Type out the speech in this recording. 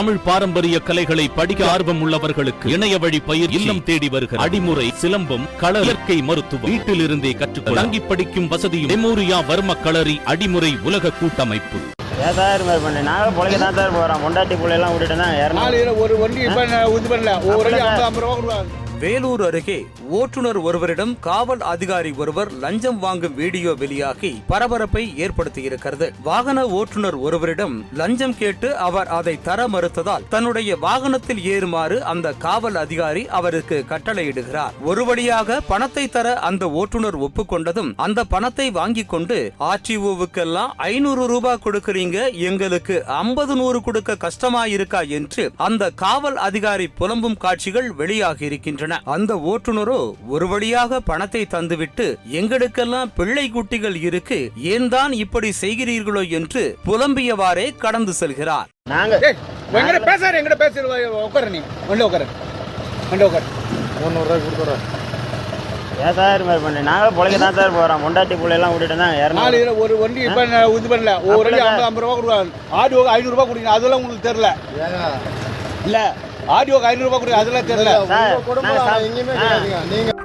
தமிழ் பாரம்பரிய கலைகளை படிக்க ஆர்வம் உள்ளவர்களுக்கு இணைய வழி பயிர் இல்லம் தேடி வருகிற அடிமுறை, சிலம்பம், கள, இயற்கை மருத்துவம் வீட்டில் இருந்தே கற்றுக்கொள்ள தங்கி படிக்கும் வசதியும் மெமோரியா வர்ம களரி அடிமுறை உலக கூட்டமைப்பு. வேலூர் அருகே ஓட்டுநர் ஒருவரிடம் காவல் அதிகாரி ஒருவர் லஞ்சம் வாங்கும் வீடியோ வெளியாகி பரபரப்பை ஏற்படுத்தியிருக்கிறது. வாகன ஓட்டுநர் ஒருவரிடம் லஞ்சம் கேட்டு அவர் அதை தர மறுத்ததால் தன்னுடைய வாகனத்தில் ஏறுமாறு அந்த காவல் அதிகாரி அவருக்கு கட்டளையிடுகிறார். ஒரு வழியாக பணத்தை தர அந்த ஓட்டுநர் ஒப்புக்கொண்டதும் அந்த பணத்தை வாங்கிக் கொண்டு ஆர்டிஓவுக்கெல்லாம் 500 ரூபாய் கொடுக்கிறீங்க, எங்களுக்கு 50-100 கொடுக்க கஷ்டமாயிருக்கா என்று அந்த காவல் அதிகாரி புலம்பும் காட்சிகள் வெளியாகி இருக்கின்றன. அந்த ஓட்டுநரோ ஒரு வழியாக பணத்தை தந்துவிட்டு எங்களுக்கெல்லாம் பிள்ளை குட்டிகள் இருக்கு, ஏன் தான் இப்படி செய்கிறீர்களோ என்று புலம்பியவாறே கடந்து செல்கிறார். தெரியல, ஆடியோக்கு 500 ரூபாய் கொடுங்க, அதெல்லாம் தெரியல.